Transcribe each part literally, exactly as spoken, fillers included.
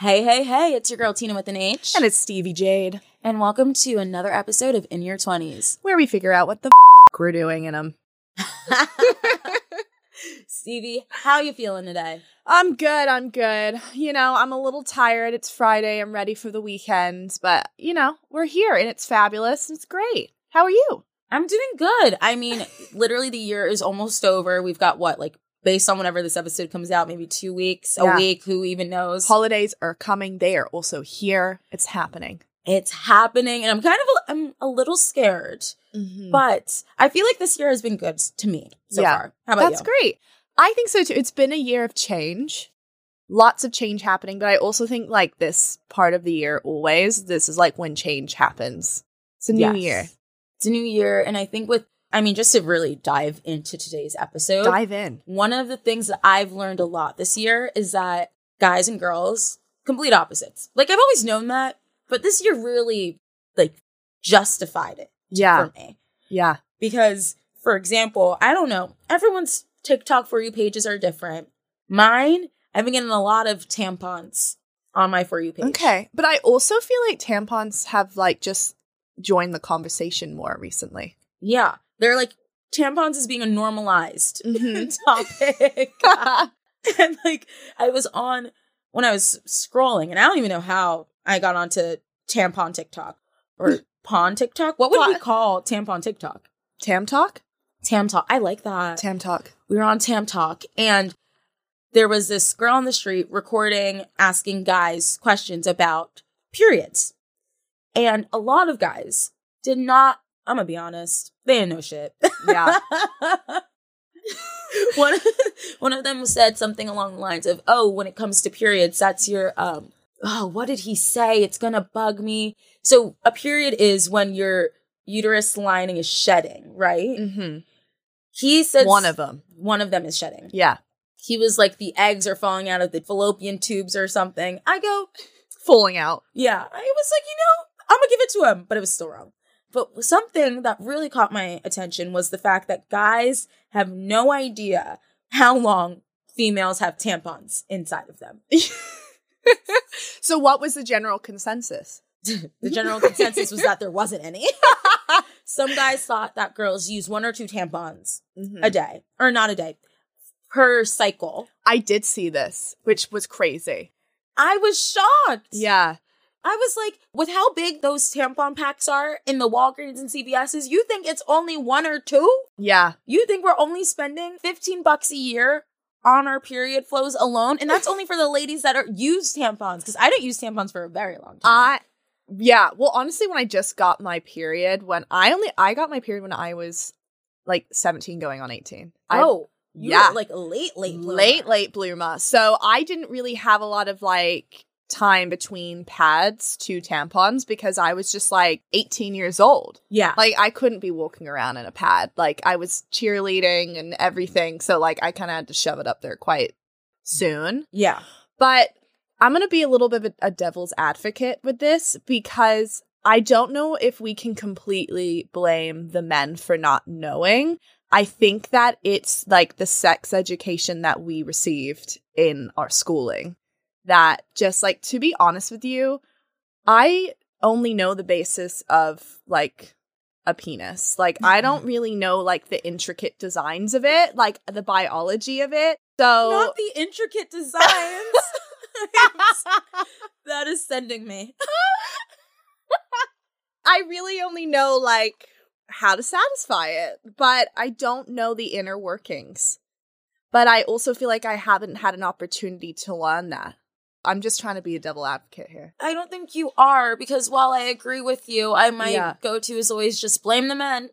Hey, hey, hey, it's your girl Tina with an H. And it's Stevie Jade. And welcome to another episode of In Your twenties. Where we figure out what the f*** we're doing in them. Stevie, how you feeling today? I'm good, I'm good. You know, I'm a little tired. It's Friday, I'm ready for the weekend. But, you know, we're here and it's fabulous and it's great. How are you? I'm doing good. I mean, literally the year is almost over. We've got what, like, based on whenever this episode comes out, maybe two weeks, a yeah. week, who even knows? Holidays are coming. They are also here. It's happening. It's happening. And I'm kind of, a, I'm a little scared, mm-hmm. but I feel like this year has been good to me so yeah. far. How about That's you? That's great. I think so too. It's been a year of change. Lots of change happening. But I also think like this part of the year always, this is like when change happens. It's a new yes. year. It's a new year. And I think with I mean, just to really dive into today's episode. Dive in. One of the things that I've learned a lot this year is that guys and girls, complete opposites. Like, I've always known that, but this year really, like, justified it yeah. for me. Yeah. Because, for example, I don't know, everyone's TikTok For You pages are different. Mine, I've been getting a lot of tampons on my For You page. Okay. But I also feel like tampons have, like, just joined the conversation more recently. Yeah. They're like, tampons is being a normalized mm-hmm. topic. And like, I was on, when I was scrolling, and I don't even know how I got onto tampon TikTok or pawn TikTok. What would pa- we call tampon TikTok? Tam Talk? Tam Talk. I like that. Tam Talk. We were on Tam Talk, and there was this girl on the street recording, asking guys questions about periods. And a lot of guys did not, I'm going to be honest, they didn't know shit. Yeah. one, of, one of them said something along the lines of, oh, when it comes to periods, that's your, um, oh, what did he say? It's going to bug me. So a period is when your uterus lining is shedding, right? Mm-hmm. He said- One of them. One of them is shedding. Yeah. He was like, the eggs are falling out of the fallopian tubes or something. I go- Falling out. Yeah. I was like, you know, I'm going to give it to him. But it was still wrong. But something that really caught my attention was the fact that guys have no idea how long females have tampons inside of them. So what was the general consensus? The general consensus was that there wasn't any. Some guys thought that girls use one or two tampons mm-hmm. a day, or not a day, per cycle. I did see this, which was crazy. I was shocked. Yeah. I was like, with how big those tampon packs are in the Walgreens and C V S's, you think it's only one or two? Yeah. You think we're only spending fifteen bucks a year on our period flows alone? And that's only for the ladies that are use tampons, because I don't use tampons for a very long time. I, yeah. Well, honestly, when I just got my period, when I only, I got my period when I was like seventeen going on eighteen. Oh, I, you yeah. were like late, late bloomer. Late, late bloomer. So I didn't really have a lot of like... time between pads to tampons because I was just like eighteen years old. Yeah. Like I couldn't be walking around in a pad. Like I was cheerleading and everything. So like I kind of had to shove it up there quite soon. Yeah. But I'm going to be a little bit of a, a devil's advocate with this because I don't know if we can completely blame the men for not knowing. I think that it's like the sex education that we received in our schooling. That just like, to be honest with you, I only know the basis of like a penis. Like mm-hmm. I don't really know like the intricate designs of it, like the biology of it. So not the intricate designs. That is sending me. I really only know like how to satisfy it, but I don't know the inner workings. But I also feel like I haven't had an opportunity to learn that. I'm just trying to be a devil advocate here. I don't think you are, because while I agree with you, I my yeah. go-to is always just blame the men.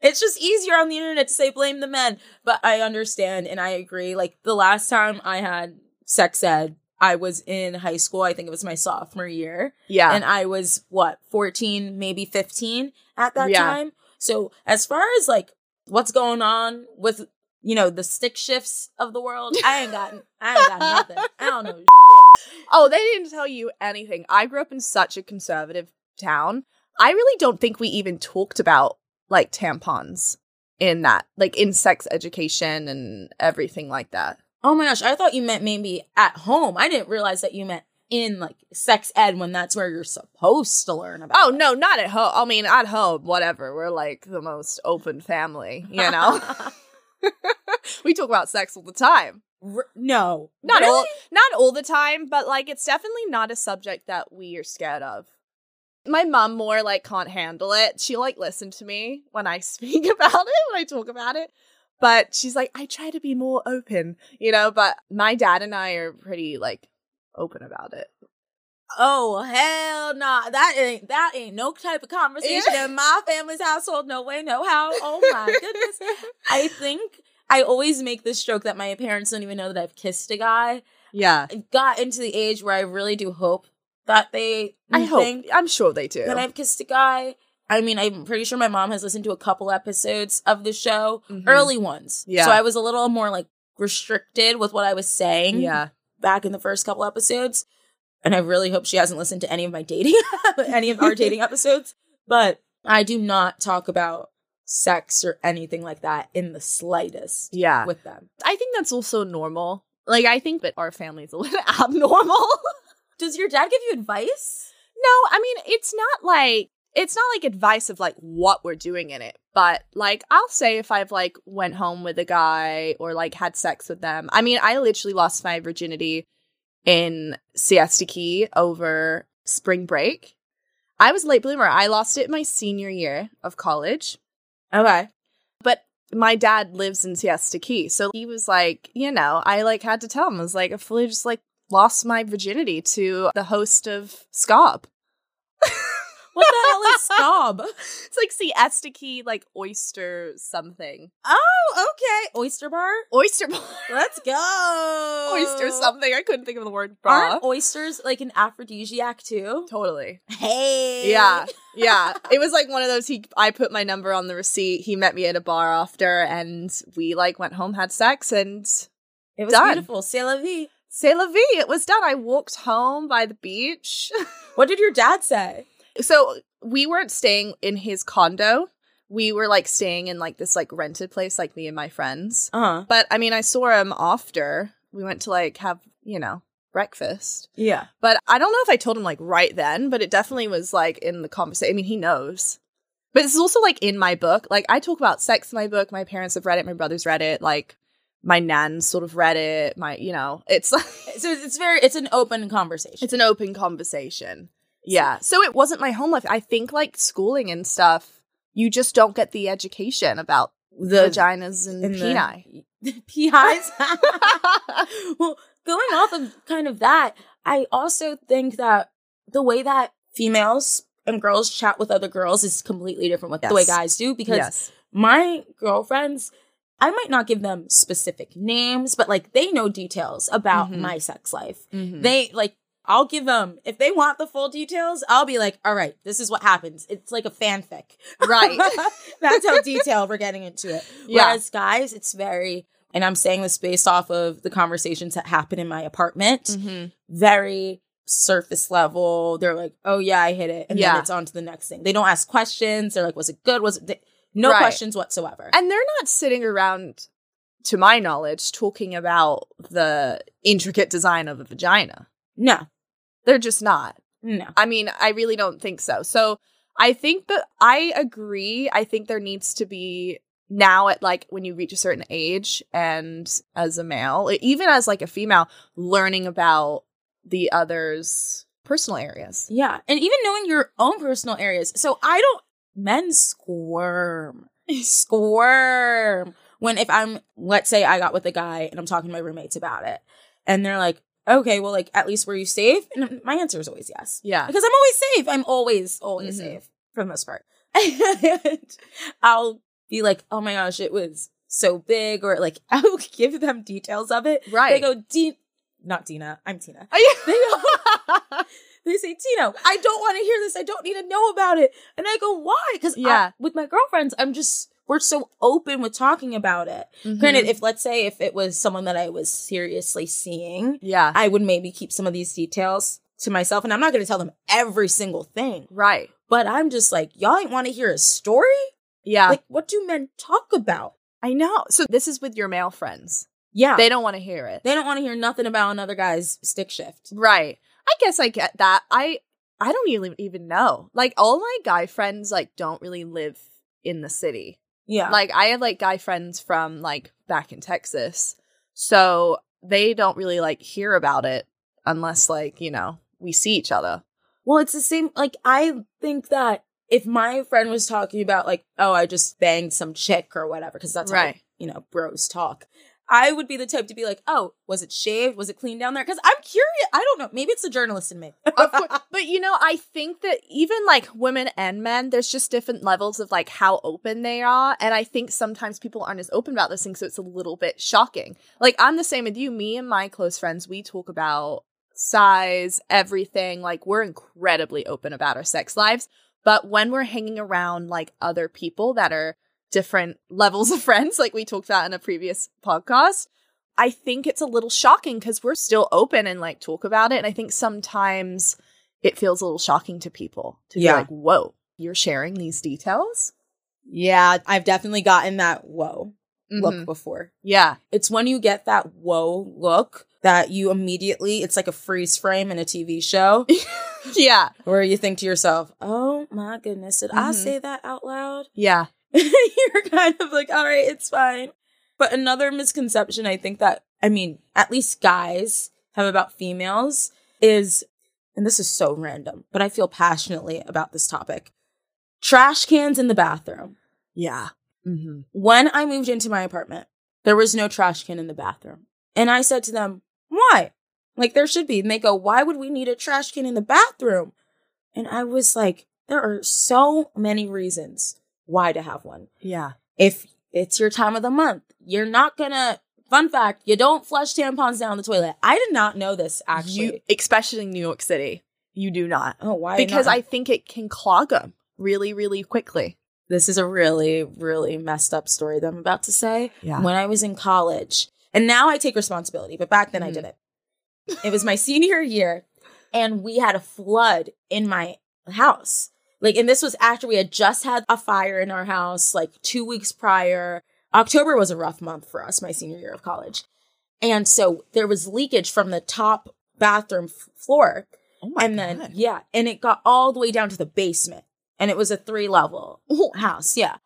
It's just easier on the internet to say blame the men. But I understand and I agree. Like the last time I had sex ed, I was in high school. I think it was my sophomore year. Yeah. And I was, what, fourteen, maybe fifteen at that yeah. time. So as far as like what's going on with... you know, the stick shifts of the world. I ain't got, I ain't got nothing. I don't know shit. Oh, they didn't tell you anything. I grew up in such a conservative town. I really don't think we even talked about, like, tampons in that, like, in sex education and everything like that. Oh my gosh, I thought you meant maybe at home. I didn't realize that you meant in like sex ed, when that's where you're supposed to learn about. Oh, it. No, not at home. I mean, at home, whatever. We're like the most open family, you know? We talk about sex all the time. R- no. Not, really? all, not all the time, but like it's definitely not a subject that we are scared of. My mom more like can't handle it. She like listened to me when I speak about it, when I talk about it. But she's like, I try to be more open, you know, but my dad and I are pretty like open about it. Oh, hell no. Nah. That ain't that ain't no type of conversation in my family's household. No way, no how. Oh my goodness. I think I always make this joke that my parents don't even know that I've kissed a guy. Yeah. I got into the age where I really do hope that they I think hope. I'm sure they do. That I've kissed a guy. I mean, I'm pretty sure my mom has listened to a couple episodes of the show, mm-hmm. early ones. Yeah. So I was a little more like restricted with what I was saying. Yeah. Back in the first couple episodes, and I really hope she hasn't listened to any of my dating any of our dating episodes, but I do not talk about sex or anything like that in the slightest yeah. with them. I think that's also normal. Like, I think that our family's a little abnormal. Does your dad give you advice? No, I mean, it's not like it's not like advice of like what we're doing in it, but like I'll say if I've like went home with a guy or like had sex with them. I mean, I literally lost my virginity in Siesta Key over spring break. I was a late bloomer. I lost it my senior year of college. Okay. But my dad lives in Siesta Key. So he was like, you know, I like had to tell him. I was like, I fully just like lost my virginity to the host of Scob. What the hell is scob? It's like Siesta Key, like oyster something. Oh, okay. Oyster bar? Oyster bar. Let's go. Oyster something. I couldn't think of the word bar. Aren't oysters like an aphrodisiac too? Totally. Hey. Yeah. Yeah. It was like one of those, he, I put my number on the receipt. He met me at a bar after and we like went home, had sex, and it was done. Beautiful. C'est la vie. C'est la vie. It was done. I walked home by the beach. What did your dad say? So we weren't staying in his condo. We were like staying in like this like rented place, like me and my friends. Uh-huh. But I mean, I saw him after we went to like have, you know, breakfast. Yeah. But I don't know if I told him like right then, but it definitely was like in the conversation. I mean, he knows. But this is also like in my book. Like I talk about sex in my book. My parents have read it. My brother's read it. Like my nan sort of read it. My, you know, it's like. So it's very, it's an open conversation. It's an open conversation. Yeah. So it wasn't my home life. I think like schooling and stuff, you just don't get the education about the vaginas and, and peni. The, the P Is? Well, going off of kind of that, I also think that the way that females and girls chat with other girls is completely different with yes. the way guys do, because yes. my girlfriends, I might not give them specific names, but like they know details about mm-hmm. my sex life. Mm-hmm. They like I'll give them, if they want the full details, I'll be like, all right, this is what happens. It's like a fanfic. Right. That's how detailed we're getting into it. Yeah. Whereas guys, it's very, and I'm saying this based off of the conversations that happen in my apartment, mm-hmm. very surface level. They're like, oh yeah, I hit it. And yeah. then it's on to the next thing. They don't ask questions. They're like, was it good? Was it, th-? no right. questions whatsoever. And they're not sitting around, to my knowledge, talking about the intricate design of a vagina. No. They're just not. No. I mean, I really don't think so. So I think that I agree. I think there needs to be now at like when you reach a certain age and as a male, even as like a female, learning about the other's personal areas. Yeah. And even knowing your own personal areas. So I don't, men squirm, squirm. When if I'm, let's say I got with a guy and I'm talking to my roommates about it and they're like, okay, well, like, at least were you safe? And my answer is always yes. Yeah. Because I'm always safe. I'm always, always mm-hmm. safe for the most part. And I'll be like, oh my gosh, it was so big. Or like, I'll give them details of it. Right. They go, D- not Dina. I'm Tina. They go, they say, Tino, I don't want to hear this. I don't need to know about it. And I go, why? Because yeah. with my girlfriends, I'm just, we're so open with talking about it. Mm-hmm. Granted, if let's say if it was someone that I was seriously seeing, yeah, I would maybe keep some of these details to myself. And I'm not going to tell them every single thing. Right. But I'm just like, y'all ain't want to hear a story? Yeah. Like, what do men talk about? I know. So this is with your male friends. Yeah. They don't want to hear it. They don't want to hear nothing about another guy's stick shift. Right. I guess I get that. I I don't even even know. Like, all my guy friends, like, don't really live in the city. Yeah. Like, I have, like, guy friends from, like, back in Texas. So they don't really, like, hear about it unless, like, you know, we see each other. Well, it's the same. Like, I think that if my friend was talking about, like, oh, I just banged some chick or whatever, because that's right. how, you know, bros talk. I would be the type to be like, oh, was it shaved? Was it clean down there? Because I'm curious. I don't know. Maybe it's the journalist in me. Of course. But, you know, I think that even, like, women and men, there's just different levels of, like, how open they are. And I think sometimes people aren't as open about those things, so it's a little bit shocking. Like, I'm the same with you. Me and my close friends, we talk about size, everything. Like, we're incredibly open about our sex lives. But when we're hanging around, like, other people that are different levels of friends, like we talked about in a previous podcast, I think it's a little shocking because we're still open and, like, talk about it. And I think sometimes it feels a little shocking to people to yeah. be like, whoa, you're sharing these details? Yeah, I've definitely gotten that whoa mm-hmm. look before. Yeah. It's when you get that whoa look that you immediately, it's like a freeze frame in a T V show. Yeah. Where you think to yourself, oh my goodness, did mm-hmm. I say that out loud? Yeah. You're kind of like, all right, it's fine. But another misconception I think that, I mean, at least guys have about females is, and this is so random, but I feel passionately about this topic, trash cans in the bathroom. Yeah. Mm-hmm. When I moved into my apartment, there was no trash can in the bathroom. And I said to them, why? Like, there should be. And they go, why would we need a trash can in the bathroom? And I was like, there are so many reasons why to have one. Yeah. If it's your time of the month, you're not gonna, fun fact, you don't flush tampons down the toilet. I did not know this, actually. You, especially in New York City, you do not. Oh, why? Because not? I think it can clog them really, really quickly. This is a really, really messed up story that I'm about to say. Yeah. When I was in college, and now I take responsibility, but back then mm. I didn't. It was my senior year, and we had a flood in my house. Like, and this was after we had just had a fire in our house, like, two weeks prior. October was a rough month for us, my senior year of college. And so there was leakage from the top bathroom f- floor. Oh my and then, God. Yeah. And it got all the way down to the basement. And it was a three level house. Yeah.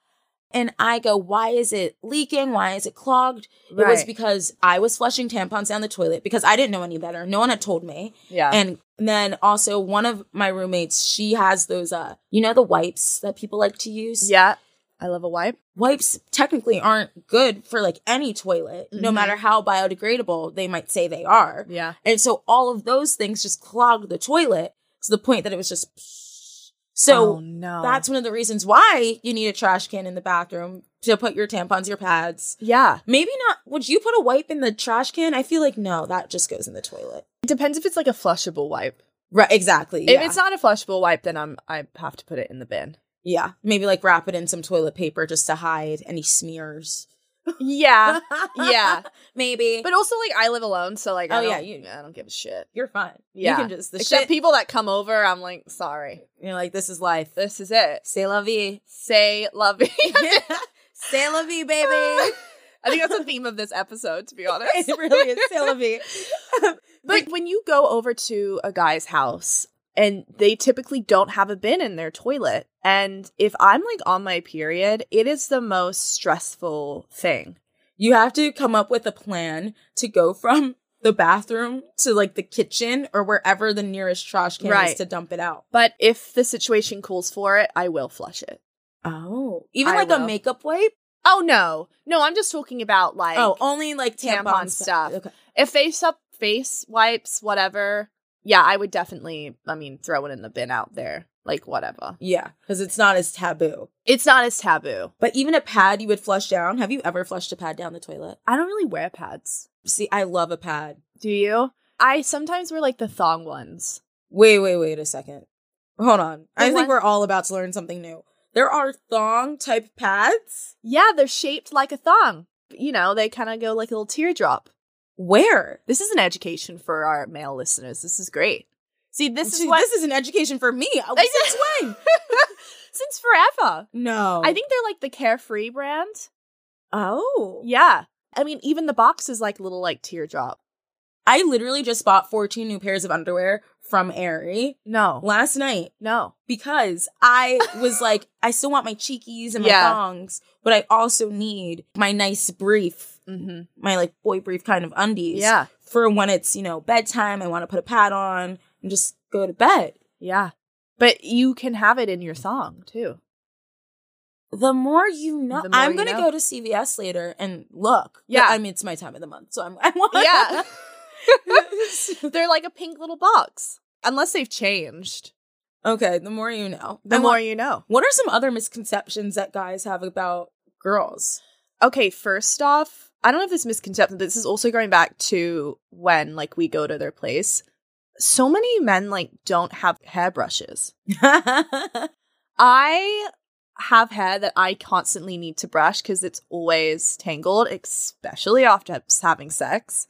And I go, why is it leaking? Why is it clogged? Right. It was because I was flushing tampons down the toilet because I didn't know any better. No one had told me. Yeah. And then also one of my roommates, she has those, uh, you know, the wipes that people like to use? Yeah. I love a wipe. Wipes technically aren't good for, like, any toilet, mm-hmm. no matter how biodegradable they might say they are. Yeah. And so all of those things just clogged the toilet to the point that it was just... So oh, no. that's one of the reasons why you need a trash can in the bathroom to put your tampons, your pads. Yeah. Maybe not. Would you put a wipe in the trash can? I feel like, no, that just goes in the toilet. It depends if it's like a flushable wipe. Right. Exactly. Yeah. If it's not a flushable wipe, then I'm, I have to put it in the bin. Yeah. Maybe like wrap it in some toilet paper just to hide any smears. Yeah. Yeah. Maybe. But also, like, I live alone, so, like, oh, I don't, yeah, you, I don't give a shit. You're fine. Yeah. You can just, the Except shit. people that come over, I'm like, sorry. You're like, this is life. This is it. C'est la vie. C'est la vie. C'est la vie, baby. I think that's the theme of this episode, to be honest. It really is. C'est la vie. But, but when you go over to a guy's house, and they typically don't have a bin in their toilet. And if I'm, like, on my period, it is the most stressful thing. You have to come up with a plan to go from the bathroom to, like, the kitchen or wherever the nearest trash can right. is to dump it out. But if the situation calls for it, I will flush it. Oh. Even, I like, will. A makeup wipe? Oh, no. No, I'm just talking about, like... Oh, only, like, tampon, tampon stuff. Okay. If face up, face wipes, whatever... Yeah, I would definitely, I mean, throw it in the bin out there. Like, whatever. Yeah, because it's not as taboo. It's not as taboo. But even a pad you would flush down. Have you ever flushed a pad down the toilet? I don't really wear pads. See, I love a pad. Do you? I sometimes wear, like, the thong ones. Wait, wait, wait a second. Hold on. The I one- think we're all about to learn something new. There are thong-type pads? Yeah, they're shaped like a thong. You know, they kind of go like a little teardrop. Where? This is an education for our male listeners. This is great. See, this See, is what... This is an education for me. Since when? Since forever. No. I think they're like the Carefree brand. Oh. Yeah. I mean, even the box is like little like teardrop. I literally just bought fourteen new pairs of underwear from Aerie. No. Last night. No. Because I was like, I still want my cheekies and my yeah. thongs, but I also need my nice brief, mm-hmm. my like boy brief kind of undies. Yeah. For when it's, you know, bedtime, I want to put a pad on and just go to bed. Yeah. But you can have it in your thong too. The more you know. More I'm going to go to C V S later and look. Yeah. I mean, it's my time of the month, so I'm, I want yeah. They're like a pink little box. Unless they've changed. Okay, the more you know. The more you know. What are some other misconceptions that guys have about girls? Okay, first off, I don't know if this misconception, but this is also going back to when, like, we go to their place. So many men, like, don't have hairbrushes. I have hair that I constantly need to brush because it's always tangled, especially after having sex.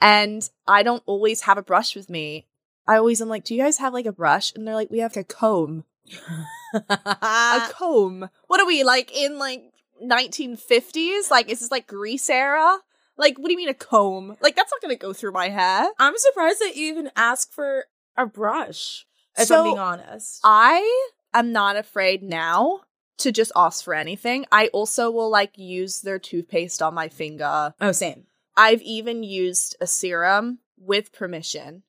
And I don't always have a brush with me. I always am like, do you guys have like a brush? And they're like, we have a comb. A comb. What are we, like in like nineteen fifties? Like, is this like Grease era? Like, what do you mean a comb? Like, that's not going to go through my hair. I'm surprised that you even ask for a brush, if so, I'm being honest. I am not afraid now to just ask for anything. I also will like use their toothpaste on my finger. Oh, same. I've even used a serum with permission.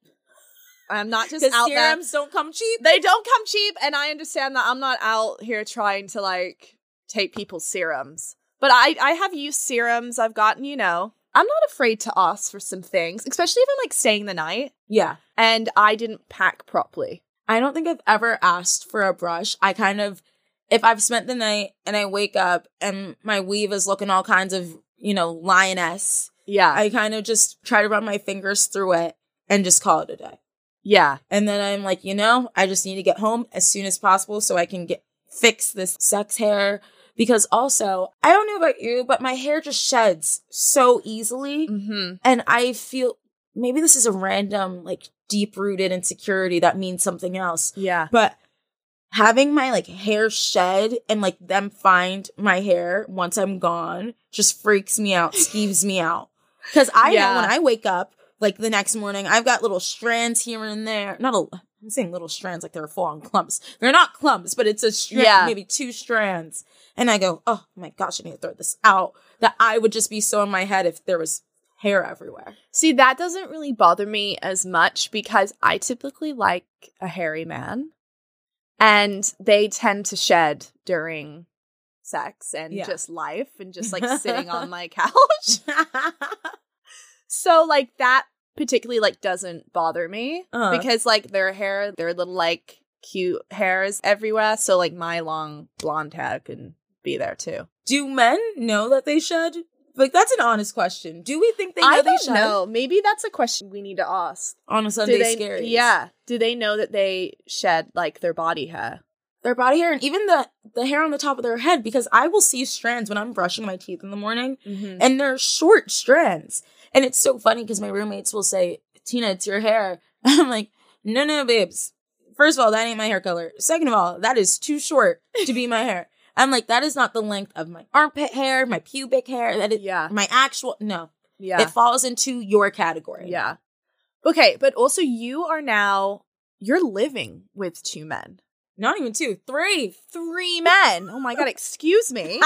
I'm not just out there. Serums don't come cheap. They don't come cheap. And I understand that I'm not out here trying to like take people's serums. But I, I have used serums. I've gotten, you know, I'm not afraid to ask for some things, especially if I'm like staying the night. Yeah. And I didn't pack properly. I don't think I've ever asked for a brush. I kind of, if I've spent the night and I wake up and my weave is looking all kinds of, you know, lioness. Yeah. I kind of just try to run my fingers through it and just call it a day. Yeah. And then I'm like, you know, I just need to get home as soon as possible so I can get fix this sex hair. Because also, I don't know about you, but my hair just sheds so easily. Mm-hmm. And I feel maybe this is a random, like, deep-rooted insecurity that means something else. Yeah. But having my, like, hair shed and, like, them find my hair once I'm gone just freaks me out, skeeves me out. Because I yeah. know when I wake up, like, the next morning, I've got little strands here and there. Not a, I'm saying little strands like they're full-on clumps. They're not clumps, but it's a strand, yeah. maybe two strands. And I go, oh, my gosh, I need to throw this out. That I would just be so in my head if there was hair everywhere. See, that doesn't really bother me as much because I typically like a hairy man. And they tend to shed during sex and yeah. just life and just, like, sitting on my couch. So, like, that particularly, like, doesn't bother me uh-huh. because, like, their hair, their little, like, cute hair is everywhere. So, like, my long blonde hair can be there, too. Do men know that they shed? Like, that's an honest question. Do we think they know I they shed? I don't know. Maybe that's a question we need to ask. On a Sunday Scaries. Yeah. Do they know that they shed, like, their body hair? Their body hair and even the, the hair on the top of their head, because I will see strands when I'm brushing my teeth in the morning, mm-hmm. and they're short strands. And it's so funny because my roommates will say, Tina, it's your hair. And I'm like, no, no, babes. First of all, that ain't my hair color. Second of all, that is too short to be my hair. I'm like, that is not the length of my armpit hair, my pubic hair. That is yeah. my actual. No. Yeah. It falls into your category. Yeah. Okay. But also you are now, you're living with two men. Not even two, three. Three men. Oh my God, excuse me.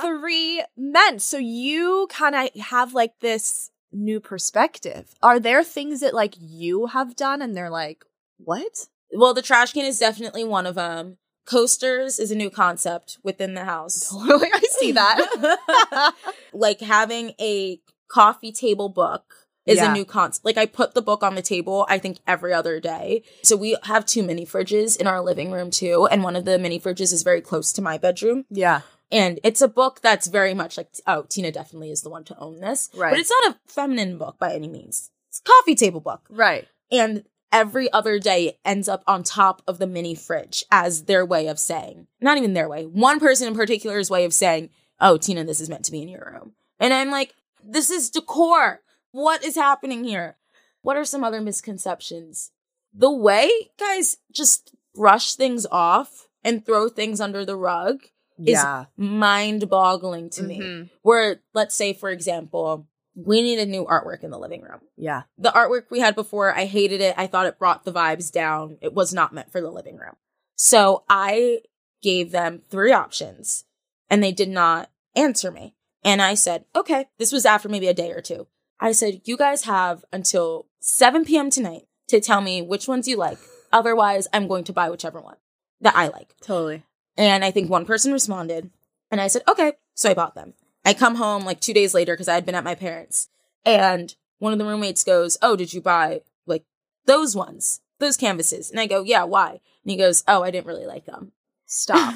Three men. So you kind of have like this new perspective. Are there things that like you have done and they're like, what? Well, the trash can is definitely one of them. Coasters is a new concept within the house. Totally, I see that. Like having a coffee table book. Is yeah. a new concept. Like, I put the book on the table, I think, every other day. So we have two mini fridges in our living room, too. And one of the mini fridges is very close to my bedroom. Yeah. And it's a book that's very much like, oh, Tina definitely is the one to own this. Right. But it's not a feminine book by any means. It's a coffee table book. Right. And every other day it ends up on top of the mini fridge as their way of saying, not even their way, one person in particular's way of saying, oh, Tina, this is meant to be in your room. And I'm like, this is decor. What is happening here? What are some other misconceptions? The way guys just brush things off and throw things under the rug yeah. is mind-boggling to mm-hmm. me. Where, let's say, for example, we need a new artwork in the living room. Yeah. The artwork we had before, I hated it. I thought it brought the vibes down. It was not meant for the living room. So I gave them three options, and they did not answer me. And I said, okay, this was after maybe a day or two. I said, you guys have until seven p.m. tonight to tell me which ones you like. Otherwise, I'm going to buy whichever one that I like. Totally. And I think one person responded, and I said, okay. So I bought them. I come home like two days later because I had been at my parents', and one of the roommates goes, oh, did you buy like those ones, those canvases? And I go, yeah, why? And he goes, oh, I didn't really like them. Stop.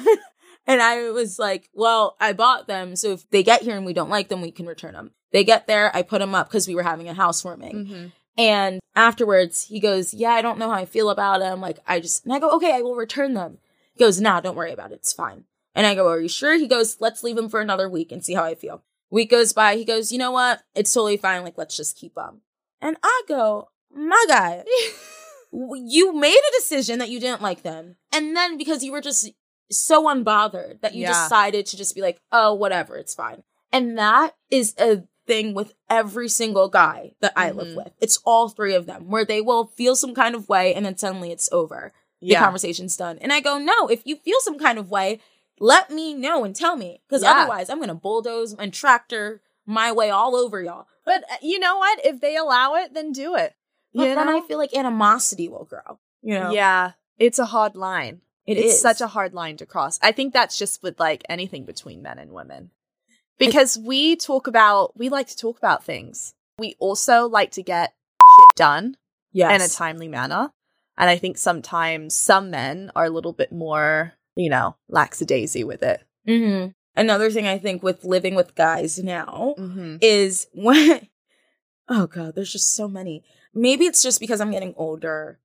And I was like, well, I bought them. So if they get here and we don't like them, we can return them. They get there. I put them up because we were having a housewarming. Mm-hmm. And afterwards, he goes, yeah, I don't know how I feel about them. Like, I just, and I go, okay, I will return them. He goes, nah, don't worry about it. It's fine. And I go, are you sure? He goes, let's leave them for another week and see how I feel. Week goes by. He goes, you know what? It's totally fine. Like, let's just keep them. And I go, my guy, you made a decision that you didn't like them. And then because you were just so unbothered that you yeah. decided to just be like, oh, whatever, it's fine. And that is a thing with every single guy that I mm-hmm. live with. It's all three of them where they will feel some kind of way and then suddenly it's over. Yeah. The conversation's done. And I go, no, if you feel some kind of way, let me know and tell me. Because yeah. otherwise, I'm going to bulldoze and tractor my way all over y'all. But you know what? If they allow it, then do it. But you then know? I feel like animosity will grow. You know? Yeah. It's a hard line. It it's is. such a hard line to cross. I think that's just with like anything between men and women. Because it's- we talk about, we like to talk about things. We also like to get shit done yes. in a timely manner. And I think sometimes some men are a little bit more, you know, lackadaisy with it. Mm-hmm. Another thing I think with living with guys now mm-hmm. is when, oh God, there's just so many. Maybe it's just because I'm getting older.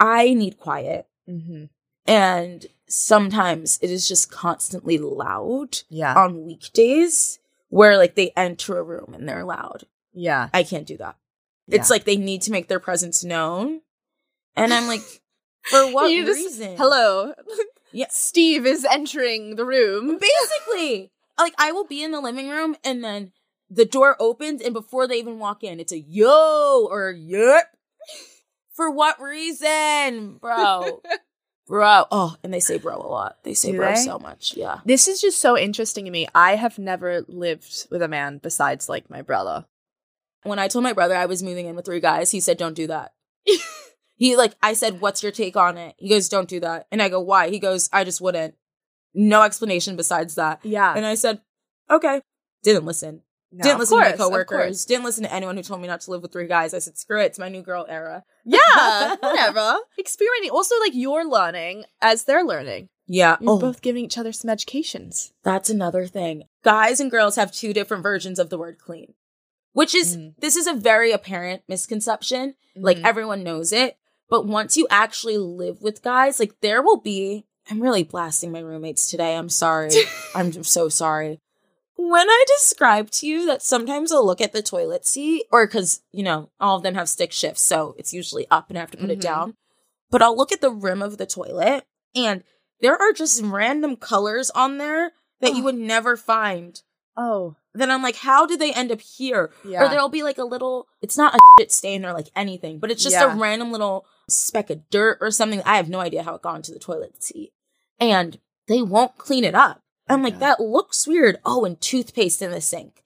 I need quiet. Mm-hmm. And sometimes it is just constantly loud yeah. on weekdays where like they enter a room and they're loud. Yeah. I can't do that. Yeah. It's like they need to make their presence known. And I'm like, for what you reason? Just, hello. Yeah. Steve is entering the room. Basically. Like, I will be in the living room and then the door opens and before they even walk in, it's a yo or a yep. For what reason, bro? Bro. Oh, and they say bro a lot. They say Do bro they? so much. Yeah. This is just so interesting to me. I have never lived with a man besides like my brother. When I told my brother I was moving in with three guys, he said, don't do that. He like, I said, what's your take on it? He goes, don't do that. And I go, why? He goes, I just wouldn't. No explanation besides that. Yeah. And I said, okay. Didn't listen. No, didn't listen course, to my coworkers. Didn't listen to anyone who told me not to live with three guys. I said, screw it. It's my new girl era. Yeah. Whatever. Experimenting. Also, like, you're learning as they're learning. Yeah. You're oh. both giving each other some educations. That's another thing. Guys and girls have two different versions of the word clean, which is, mm. this is a very apparent misconception. Mm. Like, everyone knows it. But once you actually live with guys, like there will be, I'm really blasting my roommates today. I'm sorry. I'm so sorry. When I describe to you that sometimes I'll look at the toilet seat or because, you know, all of them have stick shifts. So it's usually up and I have to put mm-hmm. it down. But I'll look at the rim of the toilet and there are just random colors on there that oh. you would never find. Oh. Then I'm like, how did they end up here? Yeah. Or there'll be like a little, it's not a shit stain or like anything, but it's just yeah. a random little speck of dirt or something. I have no idea how it got into the toilet seat. And they won't clean it up. I'm like, yeah. that looks weird. Oh, and toothpaste in the sink.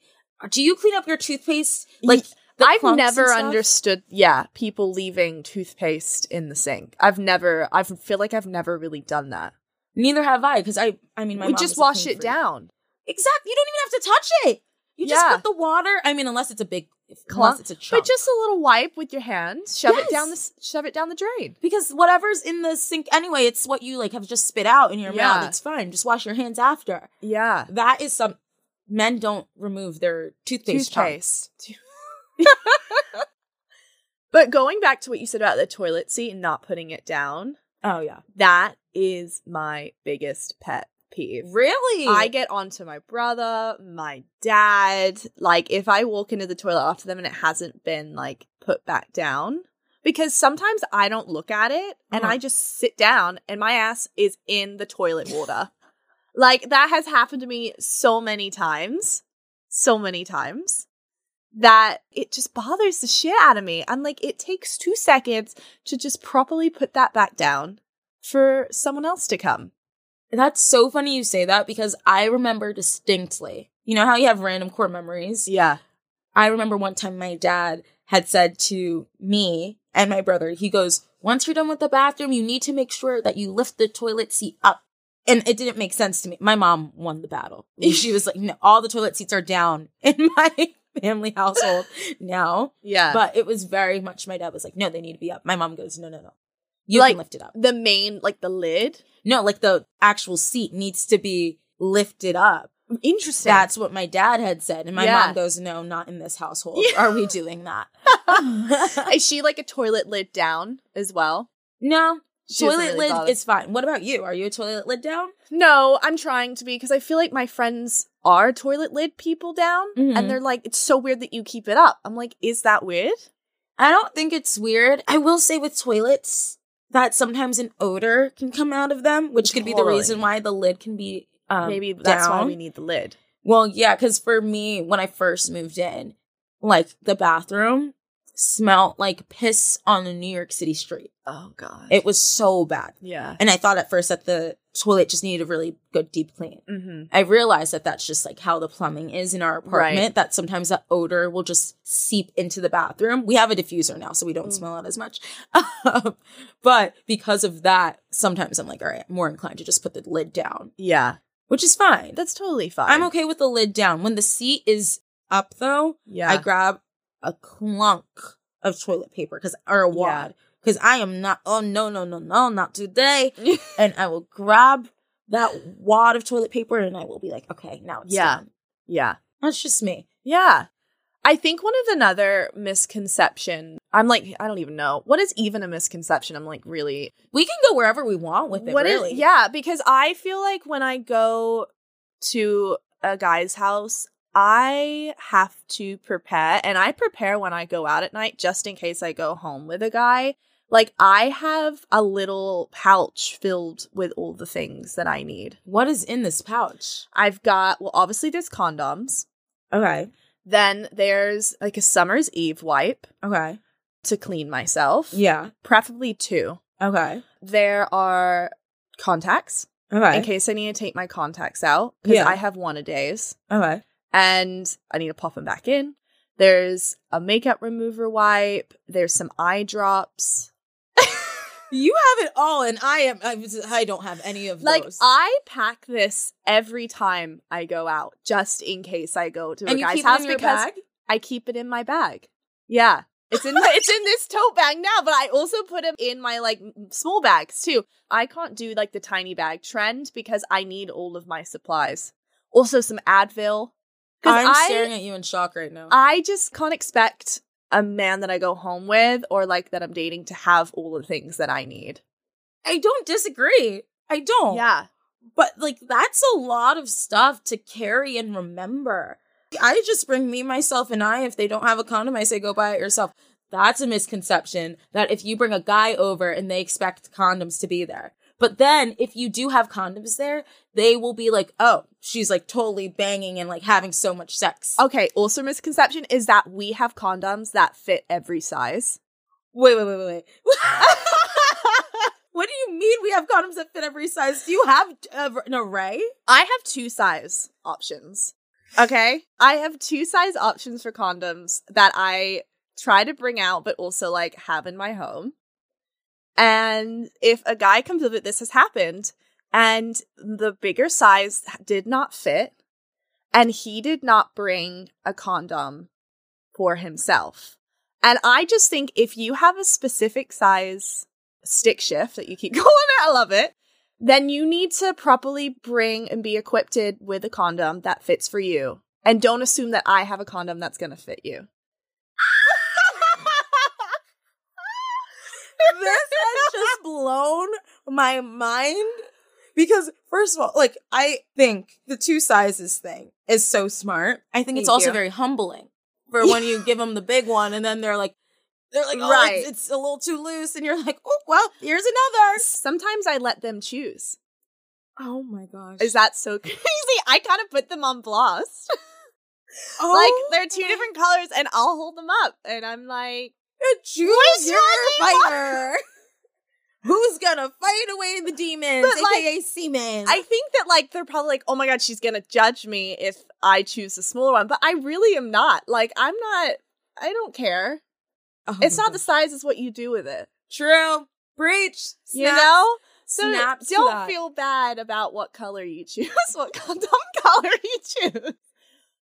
Do you clean up your toothpaste? Like, I've never understood, yeah, people leaving toothpaste in the sink. I've never, I feel like I've never really done that. Neither have I, because I, I mean, my mom just wash it down. Exactly. You don't even have to touch it. You just put the water. I mean, unless it's a big Unless it's a chunk. But just a little wipe with your hands. Shove yes. it down the shove it down the drain. Because whatever's in the sink anyway, it's what you like have just spit out in your yeah. mouth. It's fine. Just wash your hands after. Yeah. That is some men don't remove their toothpaste. Toothpaste. But going back to what you said about the toilet seat and not putting it down. Oh yeah. That is my biggest pet. Really? I get onto my brother, my dad. Like, if I walk into the toilet after them and it hasn't been, like, put back down. Because sometimes I don't look at it and uh-huh. I just sit down and my ass is in the toilet water. Like, that has happened to me so many times, so many times, that it just bothers the shit out of me. I'm like, it takes two seconds to just properly put that back down for someone else to come. That's so funny you say that, because I remember distinctly. You know how you have random core memories? Yeah. I remember one time my dad had said to me and my brother, he goes, once you're done with the bathroom, you need to make sure that you lift the toilet seat up. And it didn't make sense to me. My mom won the battle. She was like, no, all the toilet seats are down in my family household now. Yeah. But it was very much, my dad was like, no, they need to be up. My mom goes, no, no, no. You like, can lift it up. The main, like the lid? No, like the actual seat needs to be lifted up. Interesting. That's what my dad had said. And my yeah. mom goes, no, not in this household. Yeah. Are we doing that? Is she like a toilet lid down as well? No. She toilet really lid is fine. What about you? Are you a toilet lid down? No, I'm trying to be, because I feel like my friends are toilet lid people down. Mm-hmm. And they're like, it's so weird that you keep it up. I'm like, is that weird? I don't think it's weird. I will say with toilets that sometimes an odor can come out of them, which totally. could be the reason why the lid can be Um, Maybe that's down. why we need the lid. Well, yeah, because for me, when I first moved in, like, the bathroom smelled like piss on the New York City street. Oh, God. It was so bad. Yeah. And I thought at first that the toilet just needed a really good deep clean. Mm-hmm. I realized that that's just, like, how the plumbing is in our apartment, right. that sometimes that odor will just seep into the bathroom. We have a diffuser now, so we don't mm. smell it as much. But because of that, sometimes I'm like, all right, I'm more inclined to just put the lid down. Yeah. Which is fine. That's totally fine. I'm okay with the lid down. When the seat is up, though, yeah. I grab a clunk of toilet paper cause, or a wad. Because yeah. I am not, oh, no, no, no, no, not today. And I will grab that wad of toilet paper and I will be like, okay, now it's yeah. done. Yeah. That's just me. Yeah. I think one of another misconception, I'm like, I don't even know. What is even a misconception? I'm like, really? We can go wherever we want with it, what really. Is, yeah, because I feel like when I go to a guy's house, I have to prepare. And I prepare when I go out at night just in case I go home with a guy. Like, I have a little pouch filled with all the things that I need. What is in this pouch? I've got, well, obviously there's condoms. Okay. Then there's like a Summer's Eve wipe. Okay. To clean myself. Yeah. Preferably two. Okay. There are contacts. Okay. In case I need to take my contacts out. Because yeah. I have one a days. Okay. And I need to pop them back in. There's a makeup remover wipe. There's some eye drops. You have it all, and I am. I, I don't have any of like, those. Like, I pack this every time I go out, just in case I go to and a guy's house, because bag? I keep it in my bag. Yeah, it's in my, it's in this tote bag now, but I also put them in my like small bags too. I can't do like the tiny bag trend because I need all of my supplies. Also, some Advil. I'm I, staring at you in shock right now. I just can't expect a man that I go home with or like that I'm dating to have all the things that I need. I don't disagree. I don't. Yeah. But like, that's a lot of stuff to carry and remember. I just bring me, myself, and I. If they don't have a condom, I say go buy it yourself. That's a misconception that if you bring a guy over and they expect condoms to be there. But then if you do have condoms there, they will be like, oh, she's like totally banging and like having so much sex. Okay. Also, misconception is that we have condoms that fit every size. Wait, wait, wait, wait, wait. What do you mean we have condoms that fit every size? Do you have uh, an array? I have two size options. Okay. I have two size options for condoms that I try to bring out, but also like have in my home. And if a guy comes over, this has happened, and the bigger size did not fit, and he did not bring a condom for himself. And I just think if you have a specific size stick shift that you keep calling it, I love it, then you need to properly bring and be equipped with a condom that fits for you. And don't assume that I have a condom that's going to fit you. This has just blown my mind because, first of all, like, I think the two sizes thing is so smart. I think Thank it's you. also very humbling for yeah. when you give them the big one and then they're like, they're like, oh, right. it's, it's a little too loose. And you're like, oh, well, here's another. Sometimes I let them choose. Oh my gosh. Is that so crazy? I kind of put them on blast. Oh, like, they're two different colors, and I'll hold them up. And I'm like, choose your fighter. Who's gonna fight away the demons, but aka like, semen? I think that, like, they're probably like, oh my god, she's gonna judge me if I choose the smaller one. But I really am not. Like, I'm not, I don't care. Oh, it's not the size, it's what you do with it. True. Preach. Snaps. You know? So Snaps don't feel bad about what color you choose, what condom color you choose.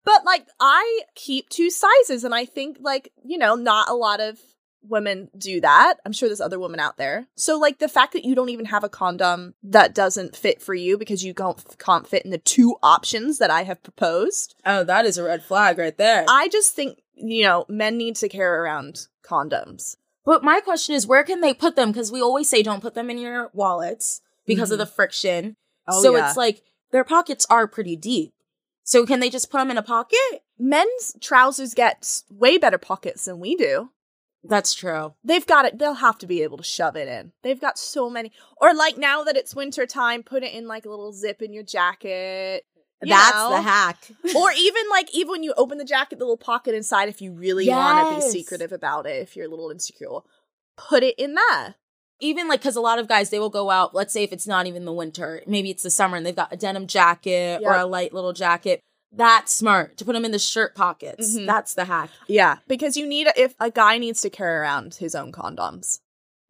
But, like, I keep two sizes, and I think, like, you know, not a lot of women do that. I'm sure there's other women out there. So, like, the fact that you don't even have a condom that doesn't fit for you because you don't, can't fit in the two options that I have proposed. Oh, that is a red flag right there. I just think, you know, men need to carry around condoms. But my question is, where can they put them? Because we always say don't put them in your wallets because mm-hmm. of the friction. Oh, so yeah. It's like their pockets are pretty deep. So can they just put them in a pocket? Men's trousers get way better pockets than we do. That's true. They've got it. They'll have to be able to shove it in. They've got so many. Or like now that it's winter time, put it in like a little zip in your jacket. You That's know? The hack. Or even like, even when you open the jacket, the little pocket inside, if you really yes. want to be secretive about it, if you're a little insecure, put it in there. Even like, because a lot of guys, they will go out, let's say if it's not even the winter, maybe it's the summer and they've got a denim jacket yep. or a light little jacket. That's smart to put them in the shirt pockets. Mm-hmm. That's the hack. Yeah. Because you need, if a guy needs to carry around his own condoms.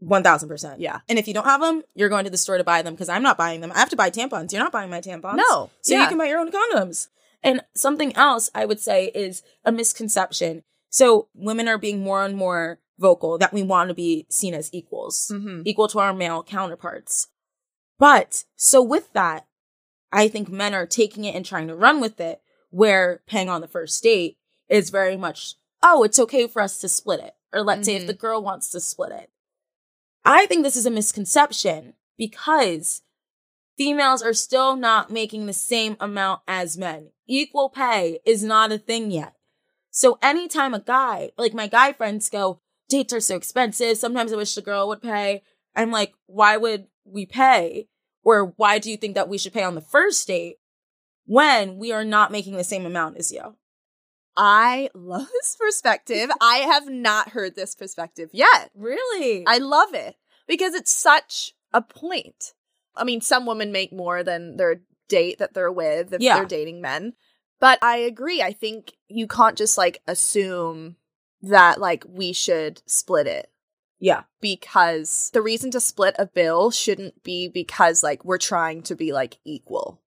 one thousand percent. Yeah. And if you don't have them, you're going to the store to buy them because I'm not buying them. I have to buy tampons. You're not buying my tampons. No. So yeah. You can buy your own condoms. And something else I would say is a misconception. So women are being more and more vocal that we want to be seen as equals, mm-hmm. equal to our male counterparts. But so with that, I think men are taking it and trying to run with it where paying on the first date is very much, oh, it's okay for us to split it. Or let's mm-hmm. say if the girl wants to split it. I think this is a misconception because females are still not making the same amount as men. Equal pay is not a thing yet. So anytime a guy, like my guy friends go, dates are so expensive. Sometimes I wish the girl would pay. I'm like, why would we pay? Or why do you think that we should pay on the first date when we are not making the same amount as you? I love this perspective. I have not heard this perspective yet. Really? I love it because it's such a point. I mean, some women make more than their date that they're with if yeah. they're dating men. But I agree. I think you can't just like assume that like we should split it. Yeah. Because the reason to split a bill shouldn't be because like we're trying to be like equal.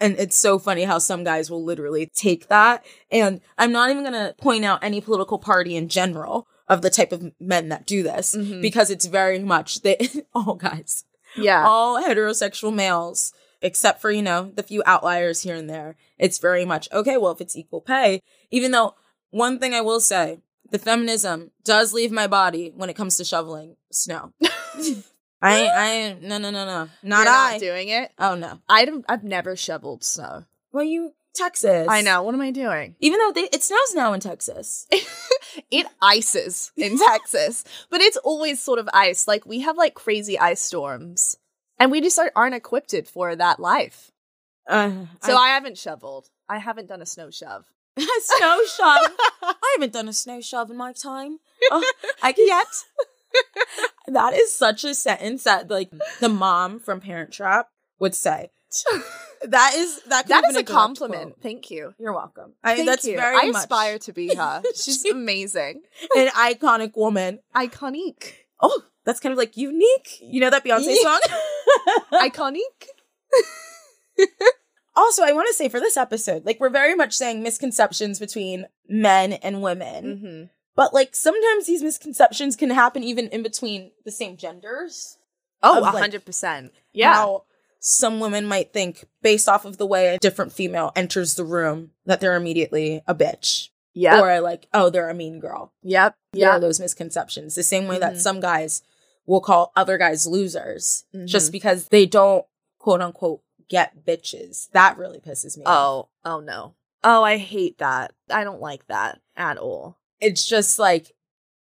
And it's so funny how some guys will literally take that. And I'm not even going to point out any political party in general of the type of men that do this mm-hmm. because it's very much the all guys. Yeah. All heterosexual males, except for, you know, the few outliers here and there. It's very much, okay, well, if it's equal pay, even though one thing I will say, the feminism does leave my body when it comes to shoveling snow. I, I, no, no, no, no, not You're I. Not doing it. Oh no, I don't. I've never shoveled snow. Well, you Texas. I know. What am I doing? Even though they, it snows now in Texas, it ices in Texas, but it's always sort of ice. Like we have like crazy ice storms, and we just aren't equipped for that life. Uh, so I, I haven't shoveled. I haven't done a snow shove. A snow shove. I haven't done a snow shove in my time. Oh, I can yet. That is such a sentence that like the mom from Parent Trap would say. That is that. That is a compliment. Quote. Thank you. You're welcome. I, Thank that's you. Very I much. Aspire to be her. She's amazing. An iconic woman. Iconic. Oh, that's kind of like unique. You know that Beyoncé song? Iconic. Also, I want to say for this episode, like we're very much saying misconceptions between men and women. Mm-hmm. But, like, sometimes these misconceptions can happen even in between the same genders. Oh, of, like, one hundred percent. Yeah. How some women might think, based off of the way a different female enters the room, that they're immediately a bitch. Yeah. Or, like, oh, they're a mean girl. Yep. Yeah. There are those misconceptions. The same way mm-hmm. that some guys will call other guys losers mm-hmm. just because they don't, quote unquote, get bitches. That really pisses me off. Oh, oh, no. Oh, I hate that. I don't like that at all. It's just like,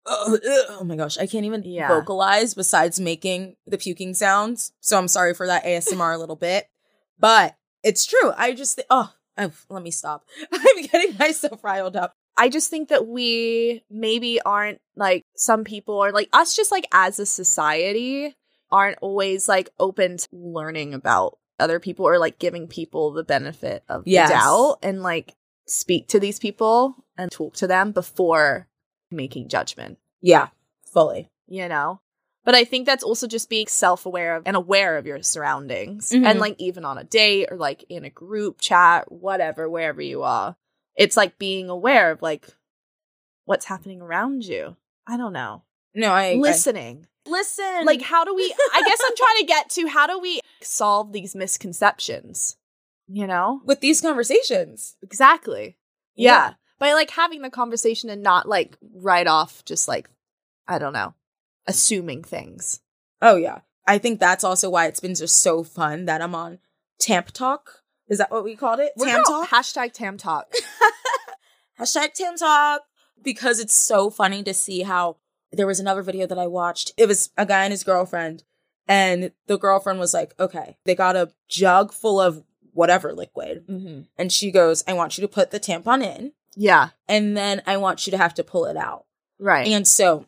oh, oh my gosh, I can't even yeah. vocalize besides making the puking sounds. So I'm sorry for that A S M R a little bit. But it's true. I just th- oh, oh, let me stop. I'm getting myself riled up. I just think that we maybe aren't like some people or like us just like as a society aren't always like open to learning about other people or like giving people the benefit of yes. the doubt and like speak to these people and talk to them before making judgment. Yeah, fully. You know? But I think that's also just being self-aware of and aware of your surroundings. Mm-hmm. And like even on a date or like in a group chat, whatever, wherever you are. It's like being aware of like what's happening around you. I don't know. No, I agree. Listening. Listen. Like how do we, I guess I'm trying to get to how do we solve these misconceptions, you know? With these conversations. Exactly. Yeah. yeah. By like having the conversation and not like right off just like, I don't know, assuming things. Oh yeah. I think that's also why it's been just so fun that I'm on Tamp Talk. Is that what we called it? Tam Talk? Hashtag Tam Talk. Hashtag Tam Talk. Because it's so funny to see how there was another video that I watched. It was a guy and his girlfriend. And the girlfriend was like, okay, they got a jug full of whatever liquid. Mm-hmm. And she goes, I want you to put the tampon in. Yeah. And then I want you to have to pull it out. Right. And so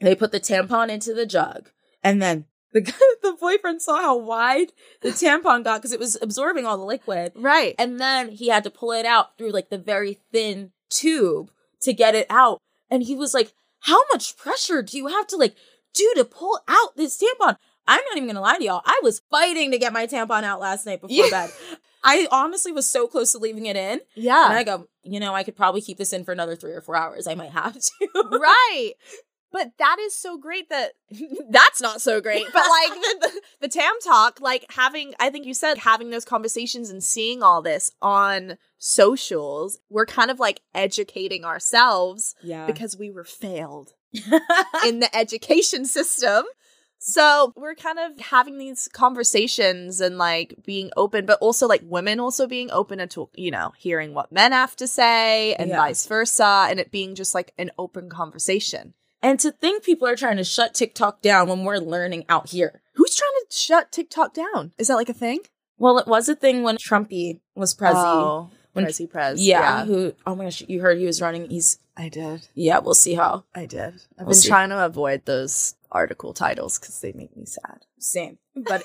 they put the tampon into the jug. And then The guy, the boyfriend saw how wide the tampon got because it was absorbing all the liquid. Right. And then he had to pull it out through like the very thin tube to get it out. And he was like, how much pressure do you have to like do to pull out this tampon? I'm not even going to lie to y'all. I was fighting to get my tampon out last night before yeah. bed. I honestly was so close to leaving it in. Yeah. And I go, you know, I could probably keep this in for another three or four hours. I might have to. Right. But that is so great that that's not so great. But like the, the, the Tam Talk, like having, I think you said having those conversations and seeing all this on socials, we're kind of like educating ourselves yeah. because we were failed in the education system. So we're kind of having these conversations and like being open, but also like women also being open and to, you know, hearing what men have to say and yeah. vice versa. And it being just like an open conversation. And to think people are trying to shut TikTok down when we're learning out here. Who's trying to shut TikTok down? Is that like a thing? Well, it was a thing when Trumpy was Prezi. Oh, when Prezi Prez. Yeah. yeah. Who? Oh my gosh, you heard he was running. He's. I did. Yeah, we'll see how. I did. I've we'll been see. trying to avoid those article titles because they make me sad. Same. But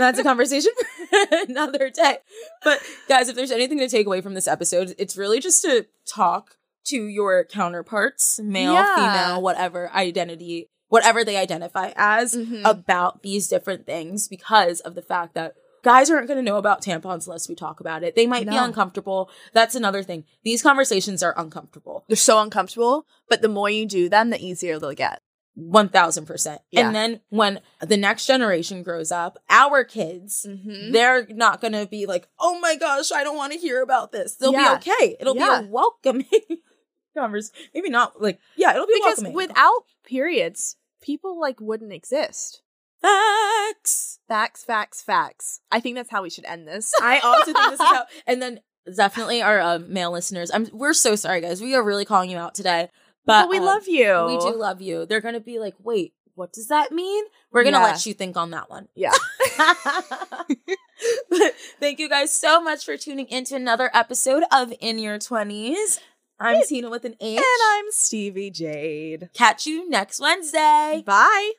that's a conversation for another day. But guys, if there's anything to take away from this episode, it's really just to talk to your counterparts, male, yeah. female, whatever identity, whatever they identify as, mm-hmm. about these different things because of the fact that guys aren't going to know about tampons unless we talk about it. They might no. be uncomfortable. That's another thing. These conversations are uncomfortable. They're so uncomfortable, but the more you do them, the easier they'll get. one thousand percent. Yeah. And then when the next generation grows up, our kids, mm-hmm. they're not going to be like, oh my gosh, I don't want to hear about this. They'll yeah. be okay. It'll yeah. be a welcoming conversation. Maybe not like, yeah, it'll be because welcoming. Because without periods, people like wouldn't exist. Facts. Facts, facts, facts. I think that's how we should end this. I also think this is how, and then definitely our uh, male listeners, I'm, we're so sorry, guys. We are really calling you out today. But, but we um, love you. We do love you. They're going to be like, wait, what does that mean? We're going to yeah. let you think on that one. Yeah. But thank you guys so much for tuning into another episode of In Your twenties. I'm it, Tina with an H. And I'm Stevie Jade. Catch you next Wednesday. Bye.